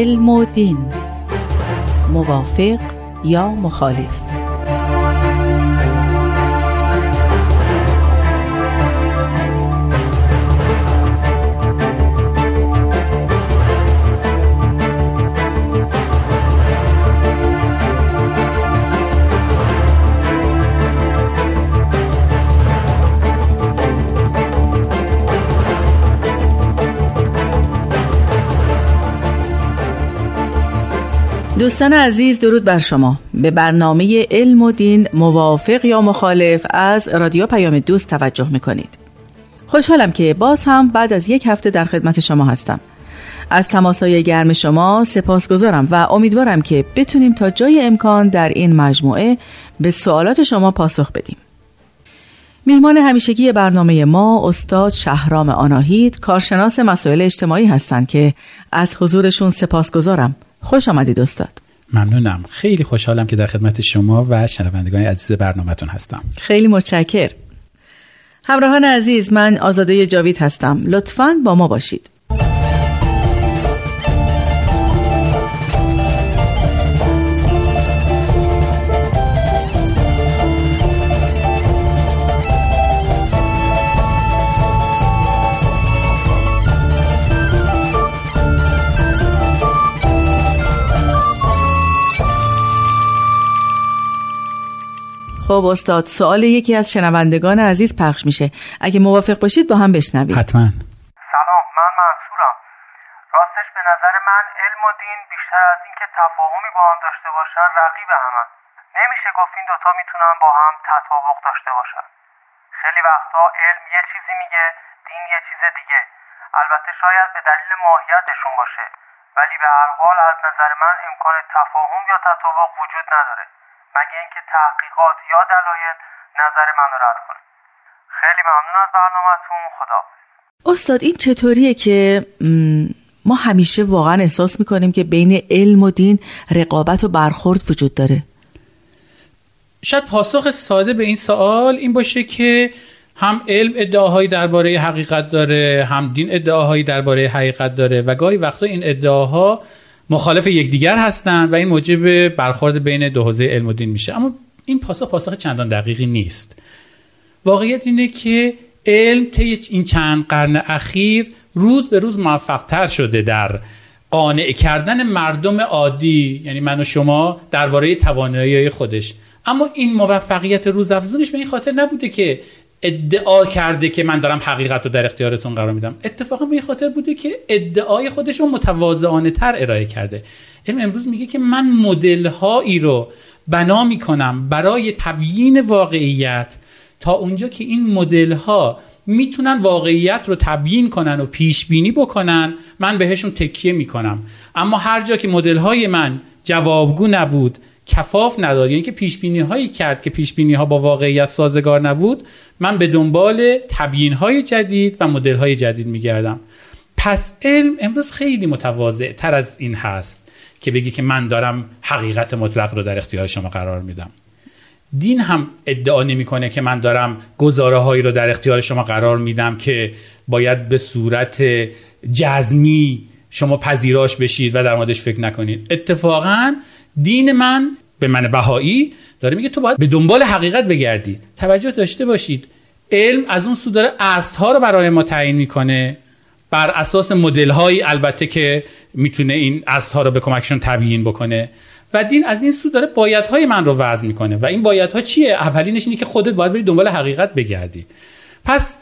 علم و دین، موافق یا مخالف. دوستان عزیز، درود بر شما. به برنامه علم و دین، موافق یا مخالف از رادیو پیام دوست توجه میکنید. خوشحالم که باز هم بعد از یک هفته در خدمت شما هستم. از تماس‌های گرم شما سپاسگزارم و امیدوارم که بتونیم تا جای امکان در این مجموعه به سوالات شما پاسخ بدیم. میهمان همیشگی برنامه ما استاد شهرام آناهید، کارشناس مسائل اجتماعی هستند که از حضورشون سپاسگزارم. خوش آمدید استاد. ممنونم، خیلی خوشحالم که در خدمت شما و شنوندگان عزیز برنامه‌تون هستم. خیلی متشکرم. همراهان عزیز، من آزاده جاوید هستم. لطفاً با ما باشید. خب استاد، سوال یکی از شنوندگان عزیز پخش میشه. اگه موافق باشید با هم بشنوید. حتما. سلام، من منصورم. راستش به نظر من علم و دین بیشتر از این که تفاهمی با هم داشته باشن، رقیب همن. نمیشه گفت این دوتا میتونن با هم تطابق داشته باشن. خیلی وقتا علم یه چیزی میگه، دین یه چیز دیگه. البته شاید به دلیل ماهیتشون باشه، ولی به هر حال از نظر من امکان تفاهم یا تطابق وجود نداره، مگه اینکه تحقیقات یا دلایل نظر منو رد کنه. خیلی ممنون از برنامه‌تون. خدا. استاد، این چطوریه که ما همیشه واقعا احساس میکنیم که بین علم و دین رقابت و برخورد وجود داره؟ شاید پاسخ ساده به این سوال این باشه که هم علم ادعاهایی درباره حقیقت داره، هم دین ادعاهایی درباره حقیقت داره و گاهی وقتا این ادعاها مخالف یکدیگر هستند و این موجب برخورد بین دو حوزه علم و دین میشه. اما این پاسخ چندان دقیقی نیست. واقعیت اینه که علم طی این چند قرن اخیر روز به روز موفق‌تر شده در قانع کردن مردم عادی، یعنی من و شما، درباره توانایی خودش. اما این موفقیت روزافزونش به این خاطر نبوده که ادعا کرده که من دارم حقیقت رو در اختیارتون قرار میدم، اتفاقا به این خاطر بوده که ادعای خودش رو متواضعانه تر ارائه کرده. علم امروز میگه که من مدل هایی رو بنا میکنم برای تبیین واقعیت، تا اونجا که این مدل ها میتونن واقعیت رو تبیین کنن و پیش بینی بکنن، من بهشون تکیه میکنم. اما هر جا که مدل های من جوابگو نبود، کفاف نداد، یعنی که پیشبینی‌هایی کرد که پیشبینی‌ها با واقعیت سازگار نبود، من به دنبال تبیین‌های جدید و مدل‌های جدید می‌گردم. پس علم امروز خیلی متواضع‌تر از این هست که بگی که من دارم حقیقت مطلق رو در اختیار شما قرار میدم. دین هم ادعا نمی‌کنه که من دارم گزاره‌هایی رو در اختیار شما قرار میدم که باید به صورت جزمی شما پذیراش بشید و در موردش فکر نکنید. اتفاقاً دین من به من بهایی داره میگه تو باید به دنبال حقیقت بگردی. توجه داشته باشید، علم از اون سو داره اصل‌ها رو برای ما تعیین میکنه بر اساس مدل‌هایی البته که میتونه این اصل‌ها رو به کمکشون تبیین بکنه، و دین از این سو داره بایدهای من رو وضع میکنه. و این بایدها چیه؟ اولینش اینه که خودت باید بری دنبال حقیقت بگردی. پس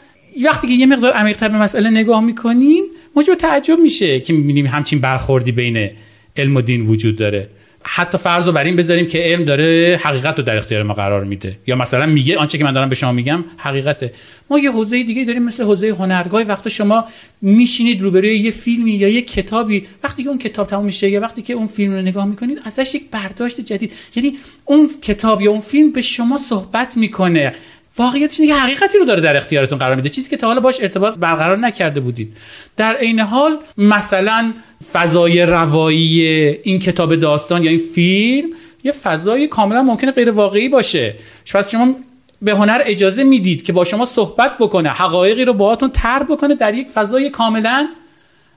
وقتی که یه مقدار عمیق‌تر به مسئله نگاه میکنیم، موجب تعجب میشه که میبینیم همچین برخوردی بین علم و دین وجود داره. حتی فرض رو بر این بذاریم که علم داره حقیقت رو در اختیار ما قرار میده، یا مثلا میگه آنچه که من دارم به شما میگم حقیقته. ما یه حوزه دیگه داریم مثل حوزه هنرگاهی، وقتی شما میشینید روبروی یه فیلمی یا یه کتابی، وقتی که اون کتاب تموم میشه یا وقتی که اون فیلم رو نگاه میکنید، ازش یک برداشت جدید، یعنی اون کتاب یا اون فیلم به شما صحبت میکنه. واقعیتش اینه که حقیقتی رو داره در اختیارتون قرار میده، چیزی که تا حالا باهاش ارتباط برقرار نکرده بودید. در عین حال مثلا فضای روایی این کتاب داستان یا این فیلم یه فضای کاملا ممکنه غیر واقعی باشه، پس شما به هنر اجازه میدید که با شما صحبت بکنه، حقایقی رو باهاتون طرح بکنه در یک فضای کاملا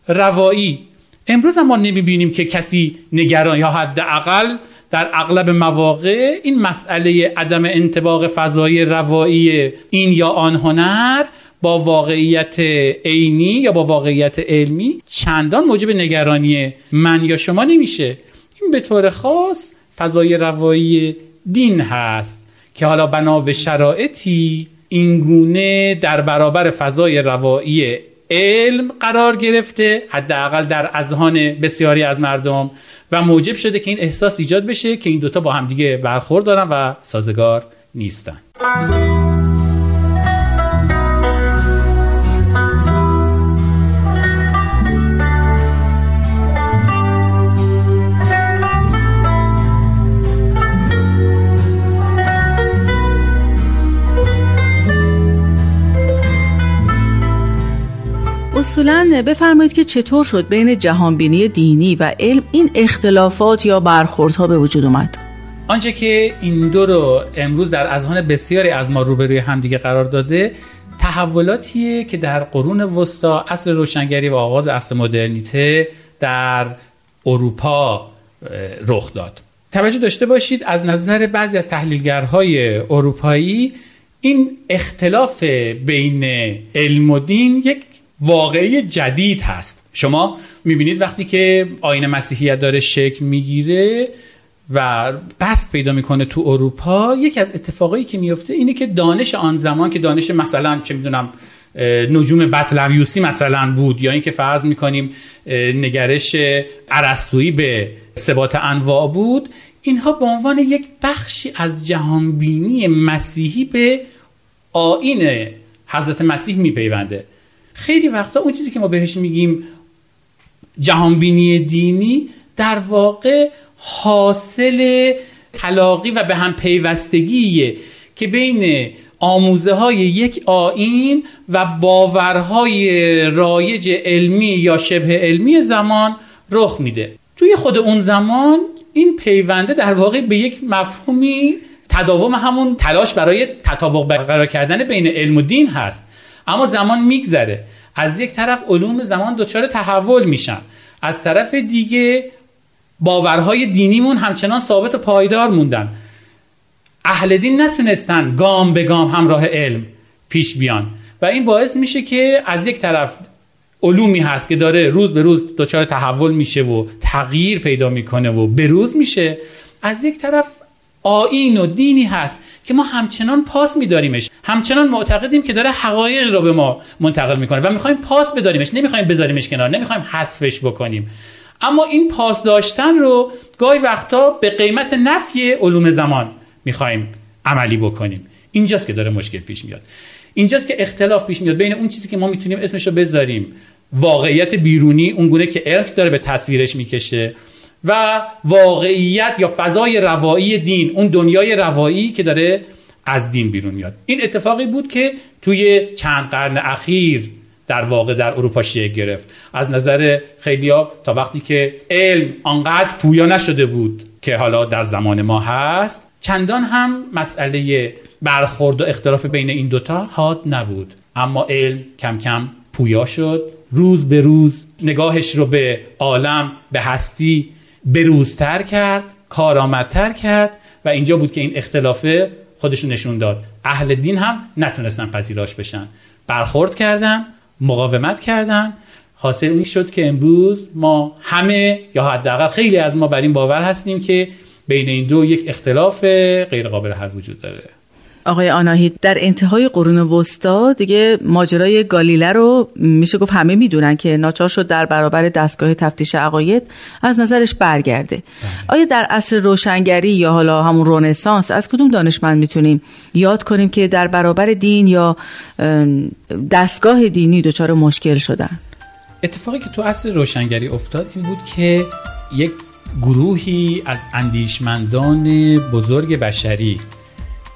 روایی. امروز هم ما نمیبینیم که کسی نگران یا حداقل در اغلب مواقع این مسئله عدم انطباق فضای روایی این یا آن هنر با واقعیت عینی یا با واقعیت علمی چندان موجب نگرانی من یا شما نمیشه. این به طور خاص فضای روایی دین هست که حالا بنا به شرایطی اینگونه در برابر فضای روایی علم قرار گرفته، حداقل در اذهان بسیاری از مردم، و موجب شده که این احساس ایجاد بشه که این دوتا با همدیگه برخورد دارن و سازگار نیستن. اصولاً بفرمایید که چطور شد بین جهانبینی دینی و علم این اختلافات یا برخوردها به وجود اومد؟ آنچه که این دو رو امروز در اذهان بسیاری از ما روبروی همدیگه قرار داده، تحولاتیه که در قرون وسطا، عصر روشنگری و آغاز عصر مدرنیته در اروپا رخ داد. توجه داشته باشید از نظر بعضی از تحلیلگرهای اروپایی این اختلاف بین علم و دین یک واقعی جدید هست. شما میبینید وقتی که آیین مسیحیت داره شکل میگیره و بست پیدا میکنه تو اروپا، یکی از اتفاقایی که میفته اینه که دانش آن زمان که دانش مثلا چه میدونم نجوم بطلمیوسی مثلا بود، یا این که فرض میکنیم نگرش ارسطویی به ثبات انواع بود، اینها به عنوان یک بخشی از جهانبینی مسیحی به آیین حضرت مسیح میپیونده. خیلی وقتا اون چیزی که ما بهش میگیم جهانبینی دینی در واقع حاصل تلاقی و به هم پیوستگیه که بین آموزه های یک آیین و باورهای رایج علمی یا شبه علمی زمان رخ میده. توی خود اون زمان این پیونده در واقع به یک مفهومی تداوم همون تلاش برای تطابق برقرار کردن بین علم و دین هست. اما زمان میگذره، از یک طرف علوم زمان دچار تحول میشن، از طرف دیگه باورهای دینیمون همچنان ثابت و پایدار موندن. اهل دین نتونستن گام به گام همراه علم پیش بیان و این باعث میشه که از یک طرف علومی هست که داره روز به روز دچار تحول میشه و تغییر پیدا میکنه و بروز میشه، از یک طرف آیین و دینی هست که ما همچنان پاس میداریمش، همچنان معتقدیم که داره حقایقی رو به ما منتقل میکنه و میخوایم پاس بداریمش، نمیخوایم بذاریمش کنار، نمیخوایم حذفش بکنیم. اما این پاس داشتن رو گاهی وقتا به قیمت نفی علوم زمان میخوایم عملی بکنیم. اینجاست که داره مشکل پیش میاد، اینجاست که اختلاف پیش میاد بین اون چیزی که ما میتونیم اسمش رو بذاریم واقعیت بیرونی، اونگونه که ارک داره به تصویرش میکشه، و واقعیت یا فضای روایی دین، اون دنیای روایی که داره از دین بیرون میاد. این اتفاقی بود که توی چند قرن اخیر در واقع در اروپا شکل گرفت. از نظر خیلیا تا وقتی که علم آنقدر پویا نشده بود که حالا در زمان ما هست، چندان هم مسئله برخورد و اختلاف بین این دوتا حاد نبود. اما علم کم کم پویا شد، روز به روز نگاهش رو به عالم، به هستی بروزتر کرد، کارآمدتر کرد و اینجا بود که این اختلافه خودشون نشون داد. اهل دین هم نتونستن پذیراش بشن، برخورد کردن، مقاومت کردن، حاصل این شد که امروز ما همه یا حداقل خیلی از ما بر این باور هستیم که بین این دو یک اختلاف غیر قابل حل وجود داره. آقای آناهید، در انتهای قرون وسطا دیگه ماجرای گالیله رو میشه گفت همه میدونن که ناچار شد در برابر دستگاه تفتیش عقاید از نظرش برگرده. آیا در عصر روشنگری یا حالا همون رنسانس از کدوم دانشمند میتونیم یاد کنیم که در برابر دین یا دستگاه دینی دچار مشکل شدن؟ اتفاقی که تو عصر روشنگری افتاد این بود که یک گروهی از اندیشمندان بزرگ بشری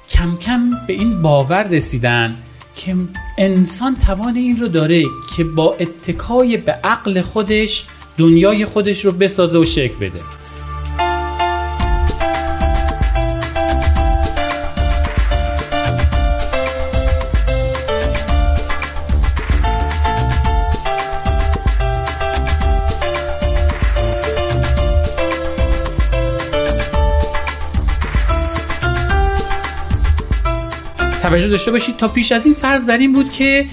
کم کم به این باور رسیدن که انسان توان این رو داره که با اتکای به عقل خودش دنیای خودش رو بسازه و شکل بده. توجه داشته باشید. تا پیش از این فرض بر این بود که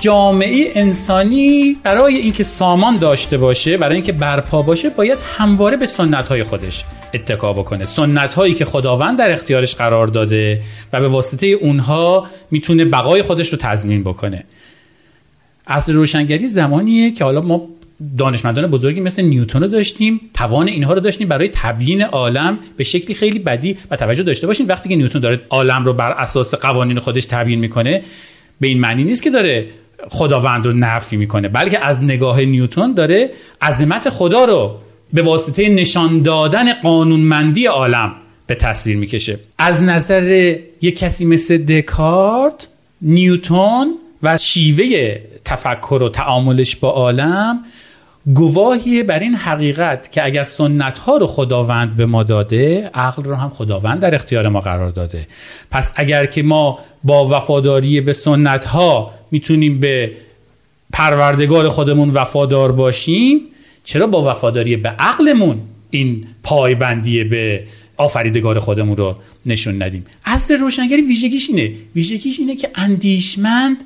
جامعه انسانی برای اینکه سامان داشته باشه، برای اینکه برپا باشه، باید همواره به سنت‌های خودش اتکا بکنه، سنت‌هایی که خداوند در اختیارش قرار داده و به واسطه اونها میتونه بقای خودش رو تضمین بکنه. اصل روشنگری زمانیه که حالا ما دانشمندان بزرگی مثل نیوتن رو داشتیم، توان اینها رو داشتیم برای تبیین عالم به شکلی خیلی بدی. و توجه داشته باشین وقتی که نیوتن داره عالم رو بر اساس قوانین خودش تبیین میکنه، به این معنی نیست که داره خداوند رو نفی میکنه، بلکه از نگاه نیوتن داره عظمت خدا رو به واسطه نشان دادن قانونمندی عالم به تصویر میکشه. از نظر یک کسی مثل دکارت، نیوتن و شیوه تفکر و تعاملش با عالم گواهیه بر این حقیقت که اگر سنت ها رو خداوند به ما داده، عقل رو هم خداوند در اختیار ما قرار داده. پس اگر که ما با وفاداری به سنت ها میتونیم به پروردگار خودمون وفادار باشیم، چرا با وفاداری به عقلمون این پایبندی به آفریدگار خودمون رو نشون ندیم؟ اصل روشنگری ویژگیش اینه که اندیشمند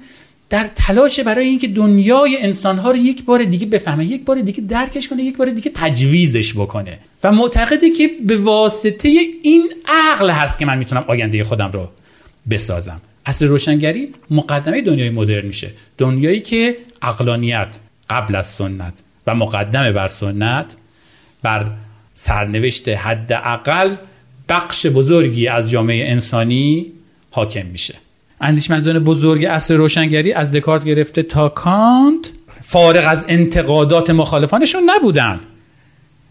در تلاش برای اینکه دنیای انسانها رو یک بار دیگه بفهمه، یک بار دیگه درکش کنه، یک بار دیگه تجویزش بکنه و معتقده که به واسطه این عقل هست که من میتونم آینده خودم رو بسازم. اصل روشنگری مقدمه دنیای مدرن میشه، دنیایی که عقلانیت قبل از سنت و مقدمه بر سنت، بر سرنوشت حداقل بخش بزرگی از جامعه انسانی حاکم میشه. اندیشمندان بزرگ اصل روشنگری از دکارت گرفته تا کانت فارغ از انتقادات مخالفانشون نبودن،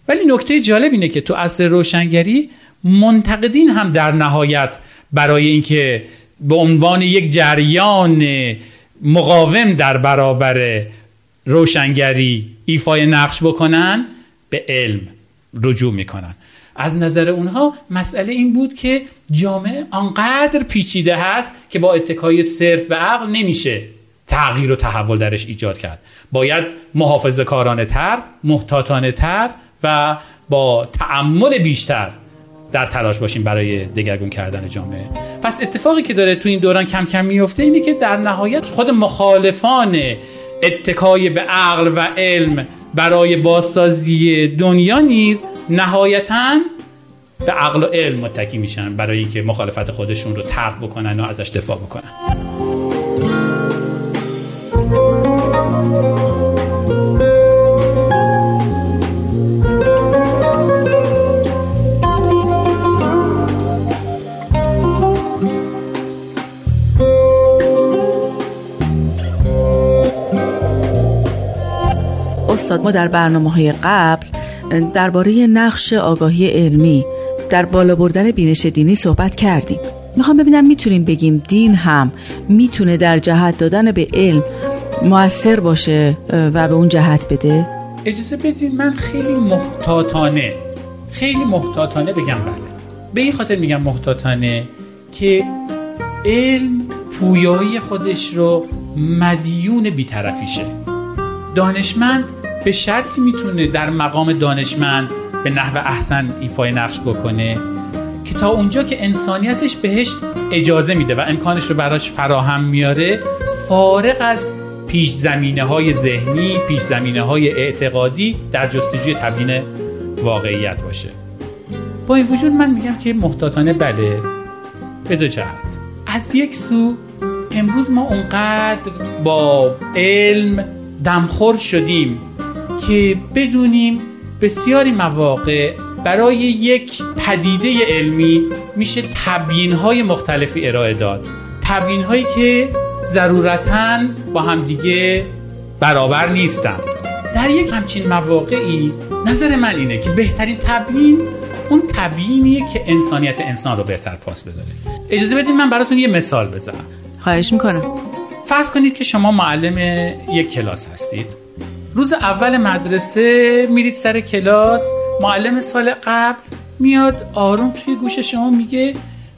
ولی نکته جالب اینه که تو اصل روشنگری منتقدین هم در نهایت برای اینکه به عنوان یک جریان مقاوم در برابر روشنگری ایفای نقش بکنن، به علم رجوع میکنن. از نظر اونها مسئله این بود که جامعه آنقدر پیچیده هست که با اتکای صرف به عقل نمیشه تغییر و تحول درش ایجاد کرد، باید محافظه‌کارانه تر، محتاطانه تر و با تأمل بیشتر در تلاش باشیم برای دگرگون کردن جامعه. پس اتفاقی که داره تو این دوران کم کم میفته اینه که در نهایت خود مخالفان اتکای به عقل و علم برای بازسازی دنیا نیز نهایتاً به عقل و علم متکی میشن برای اینکه مخالفت خودشون رو ترک بکنن و ازش دفاع بکنن. استاد، ما در برنامه‌های قبل درباره نقش آگاهی علمی در بالا بردن بینش دینی صحبت کردیم. میخوام ببینم میتونیم بگیم دین هم میتونه در جهت دادن به علم مؤثر باشه و به اون جهت بده؟ اجازه بدین من خیلی محتاطانه بگم بله. به این خاطر میگم محتاطانه که علم پویایی خودش رو مدیون بی‌طرفیشه. دانشمند به شرطی میتونه در مقام دانشمند به نحو احسن ایفای نقش بکنه که تا اونجا که انسانیتش بهش اجازه میده و امکانش رو براش فراهم میاره، فارغ از پیش زمینه های ذهنی، پیش زمینه های اعتقادی، در جستجوی تبیین واقعیت باشه. با این وجود من میگم که محتاطانه بله، به دو جهت. از یک سو امروز ما اونقدر با علم دمخور شدیم که بدونیم بسیاری مواقع برای یک پدیده علمی میشه تبیین‌های مختلفی ارائه داد، تبیین‌هایی که ضرورتاً با همدیگه برابر نیستن. در یک همچین مواقعی نظر من اینه که بهترین تبیین اون تبیینیه که انسانیت انسان رو بهتر پاس بداره. اجازه بدین من براتون یه مثال بزنم. خواهش میکنم. فرض کنید که شما معلم یک کلاس هستید. روز اول مدرسه میرید سر کلاس، معلم سال قبل میاد آروم توی گوش شما میگه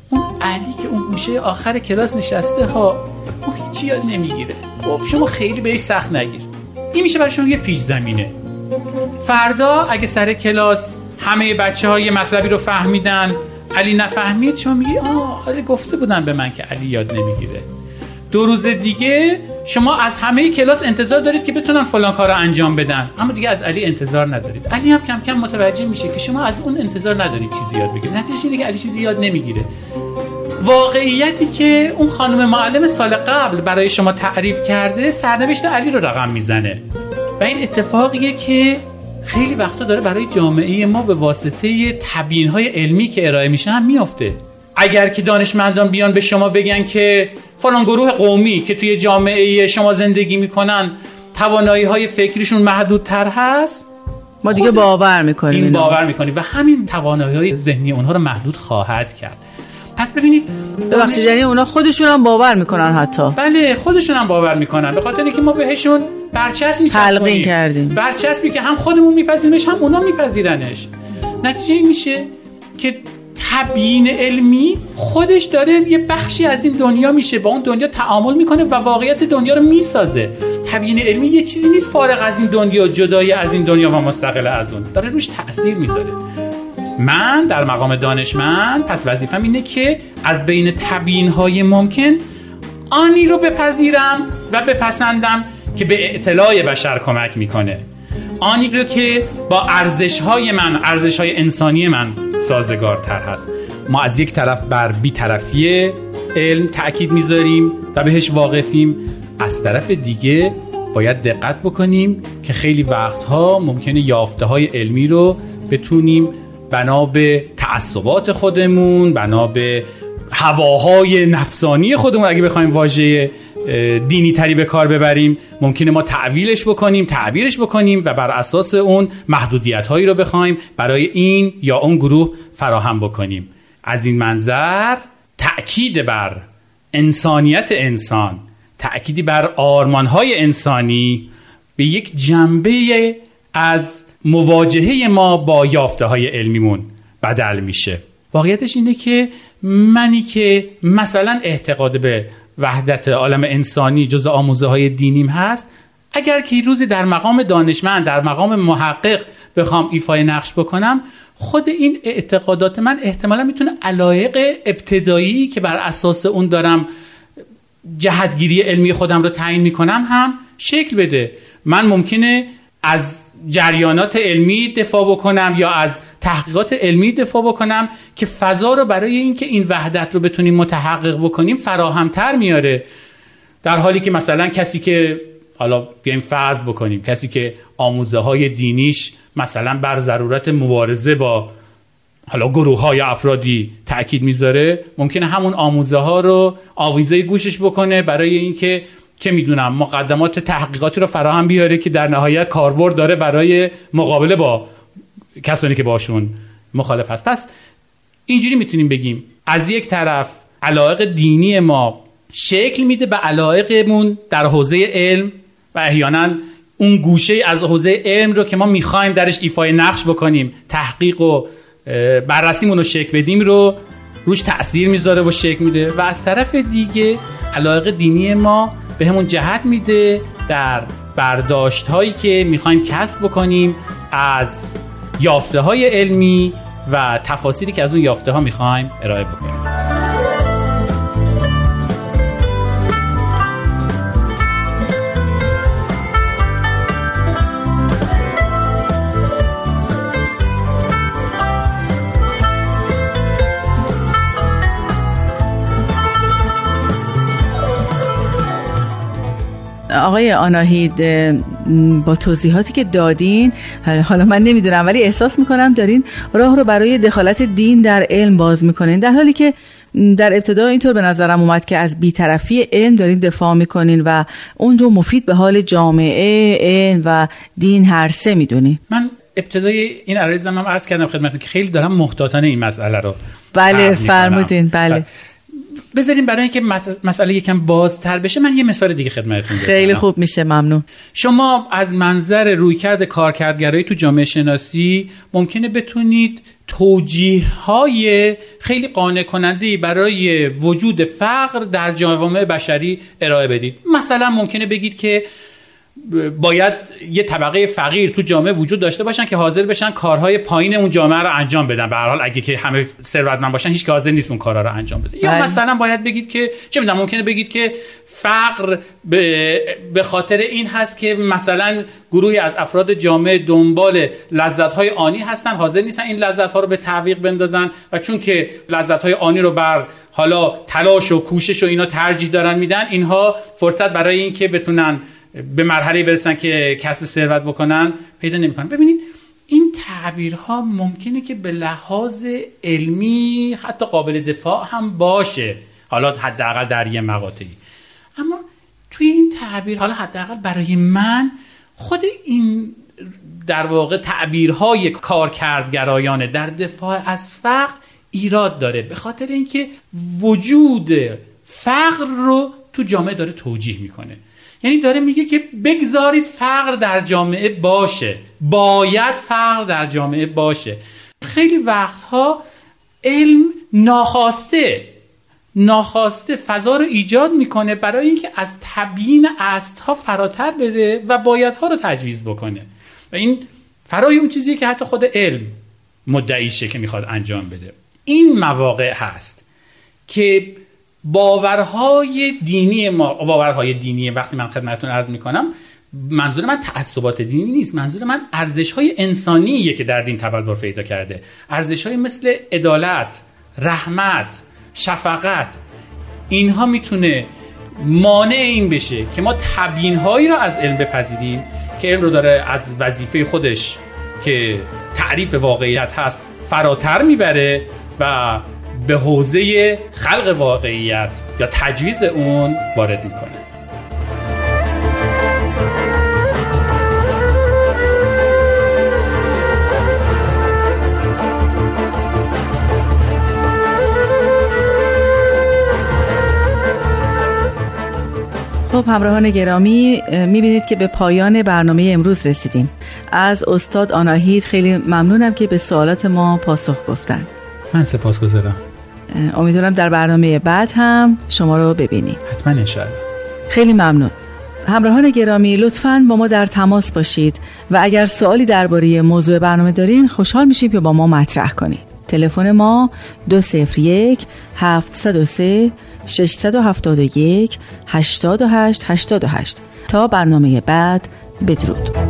اون علی که اون گوشه آخر کلاس نشسته ها، اون هیچی یاد نمیگیره. خب شما خیلی بهش سخت نگیر. این میشه برای شما یه پیش زمینه. فردا اگه سر کلاس همه بچه‌ها یه مطلبی رو فهمیدن علی نفهمید شما میگی آره گفته بودن به من که علی یاد نمیگیره. دو روز دیگه شما از همه کلاس انتظار دارید که بتونن فلان کارو انجام بدن، اما دیگه از علی انتظار ندارید. علی هم کم کم متوجه میشه که شما از اون انتظار ندارید چیزی یاد بگیره. نتیجه اینه که علی چیزی یاد نمیگیره. واقعیتی که اون خانم معلم سال قبل برای شما تعریف کرده سرنوشت علی رو رقم میزنه و این اتفاقیه که خیلی وقتا داره برای جامعه ما به واسطه تبیین‌های علمی که ارائه میشه هم میافته. اگر که دانشمندان بیان به شما بگن که فلان گروه قومی که توی جامعه شما زندگی میکنن توانایی‌های فکریشون محدودتر هست، ما دیگه باور میکنیم، این باور میکنیم و همین توانایی‌های ذهنی اونها رو محدود خواهد کرد. پس ببینید ببخشید یعنی اونا خودشون هم باور میکنن، حتی بله خودشون هم باور میکنن، به خاطر اینکه ما بهشون برچسب تلقین کردیم، برچسبی که هم خودمون میپذیرنش هم اونا میپذیرنش. نتیجه این میشه که تبیین علمی خودش داره یه بخشی از این دنیا میشه، با اون دنیا تعامل میکنه و واقعیت دنیا رو میسازه. تبیین علمی یه چیزی نیست فارغ از این دنیا، جدای از این دنیا و مستقل از اون، داره روش تأثیر میذاره. من در مقام دانشمند پس وظیفم اینه که از بین تبیین‌های ممکن آنی رو بپذیرم و بپسندم که به اطلاع بشر کمک میکنه، آنی رو که با ارزش‌های من، ارزش‌های انسانی من سازگارتر هست. ما از یک طرف بر بی‌طرفی علم تأکید میذاریم و بهش واقفیم، از طرف دیگه باید دقت بکنیم که خیلی وقتها ممکنه یافته‌های علمی رو بتونیم بنا به تعصبات خودمون، بنا به هواهای نفسانی خودمون، اگه بخوایم واژه دینی تری به کار ببریم، ممکنه ما تعویلش بکنیم، تعبیرش بکنیم و بر اساس اون محدودیت هایی رو بخوایم برای این یا اون گروه فراهم بکنیم. از این منظر تأکید بر انسانیت انسان، تأکیدی بر آرمانهای انسانی به یک جنبه از مواجهه ما با یافته‌های علمیمون بدل میشه. واقعیتش اینه که منی که مثلا اعتقاد به وحدت عالم انسانی جزء آموزه‌های دینیم هست، اگر که روزی در مقام دانشمند، در مقام محقق بخوام ایفای نقش بکنم، خود این اعتقادات من احتمالا میتونه علایق ابتدایی که بر اساس اون دارم جهتگیری علمی خودم رو تعیین میکنم هم شکل بده. من ممکنه از جریانات علمی دفاع بکنم یا از تحقیقات علمی دفاع بکنم که فضا رو برای اینکه این وحدت رو بتونیم متحقق بکنیم فراهمتر میاره، در حالی که مثلا کسی که حالا بیایم فرض بکنیم کسی که آموزه های دینیش مثلا بر ضرورت مبارزه با حالا گروه ها یا افرادی تأکید میذاره، ممکنه همون آموزه ها رو آویزه گوشش بکنه برای اینکه چه میدونم مقدمات تحقیقاتی رو فراهم بیاره که در نهایت کاربرد داره برای مقابله با کسانی که باشون مخالف هست. پس اینجوری میتونیم بگیم از یک طرف علایق دینی ما شکل میده به علایقمون در حوزه علم و احیانا اون گوشه از حوزه علم رو که ما میخوایم درش ایفای نقش بکنیم، تحقیق و بررسیمون رو شکل بدیم رو روش تأثیر میذاره و شکل میده، و از طرف دیگه علایق دینی ما به همون جهت میده در برداشت هایی که میخوایم کسب بکنیم از یافته های علمی و تفاسیری که از اون یافته ها میخوایم ارائه بکنیم. آقای آناهید با توضیحاتی که دادین، حالا من نمیدونم ولی احساس میکنم دارین راه رو برای دخالت دین در علم باز میکنین، در حالی که در ابتدا اینطور به نظرم اومد که از بی‌طرفی علم دارین دفاع میکنین و اونجا مفید به حال جامعه، علم و دین هر سه میدونین. من ابتدای این عرضم هم عرض کردم خدمتتون که خیلی دارم محتاطانه این مسئله رو بله فرمودین بله. بذاریم برای اینکه مسئله یکم بازتر بشه من یه مثال دیگه خدمتتون بگم. خیلی خوب میشه، ممنون. شما از منظر رویکرد کارکردگرایی تو جامعه شناسی ممکنه بتونید توجیه‌های خیلی قانع کننده‌ای برای وجود فقر در جامعه بشری ارائه بدید. مثلا ممکنه بگید که باید یه طبقه فقیر تو جامعه وجود داشته باشن که حاضر بشن کارهای پایین اون جامعه رو انجام بدن. به هر حال اگه که همه ثروتمند باشن هیچ کی حاضر نیست اون کارا رو انجام بده. یا مثلا باید بگید که چه می‌دونم، ممکنه بگید که فقر به خاطر این هست که مثلا گروهی از افراد جامعه دنبال لذت‌های آنی هستن، حاضر نیستن این لذت‌ها رو به تعویق بندازن و چون که لذت‌های آنی رو بر حالا تلاش و کوشش و اینا ترجیح دارن میدن، اینها فرصت برای این که بتونن به مرحله برسن که کسب ثروت بکنن پیدا نمیکنن. ببینید این تعبیرها ممکنه که به لحاظ علمی حتی قابل دفاع هم باشه، حالا حداقل در یه مقاطعی، اما توی این تعبیر حالا حداقل برای من خود این در واقع تعبیرهای کارکردگرایانه در دفاع از فقر ایراد داره، به خاطر اینکه وجود فقر رو تو جامعه داره توجیه میکنه. یعنی داره میگه که بگذارید فقر در جامعه باشه، باید فقر در جامعه باشه. خیلی وقتها علم ناخواسته فضا رو ایجاد میکنه برای اینکه از تبیین اصلها فراتر بره و بایدها رو تجویز بکنه و این فرای اون چیزیه که حتی خود علم مدعیشه که میخواد انجام بده. این مواقع هست که باورهای دینی وقتی من خدمتتون عرض میکنم، منظور من تعصبات دینی نیست، منظور من ارزش‌های انسانیه که در دین تبلور پیدا کرده، ارزش‌های مثل عدالت، رحمت، شفقت. اینها میتونه مانع این بشه که ما تبیین‌هایی رو از علم بپذیریم که علم رو داره از وظیفه خودش که تعریف واقعیت هست فراتر میبره و به حوزه خلق واقعیت یا تجویز اون وارد میکنه. خب همراهان گرامی، میبینید که به پایان برنامه امروز رسیدیم. از استاد آناهید خیلی ممنونم که به سوالات ما پاسخ گفتن. من سپاسگزارم. امیدوارم در برنامه بعد هم شما رو ببینیم. حتما انشاءالله. خیلی ممنون. همراهان گرامی، لطفاً با ما در تماس باشید و اگر سوالی درباره موضوع برنامه دارین خوشحال میشیم که با ما مطرح کنید. تلفن ما 201-703-671-8888. تا برنامه بعد، بدرود.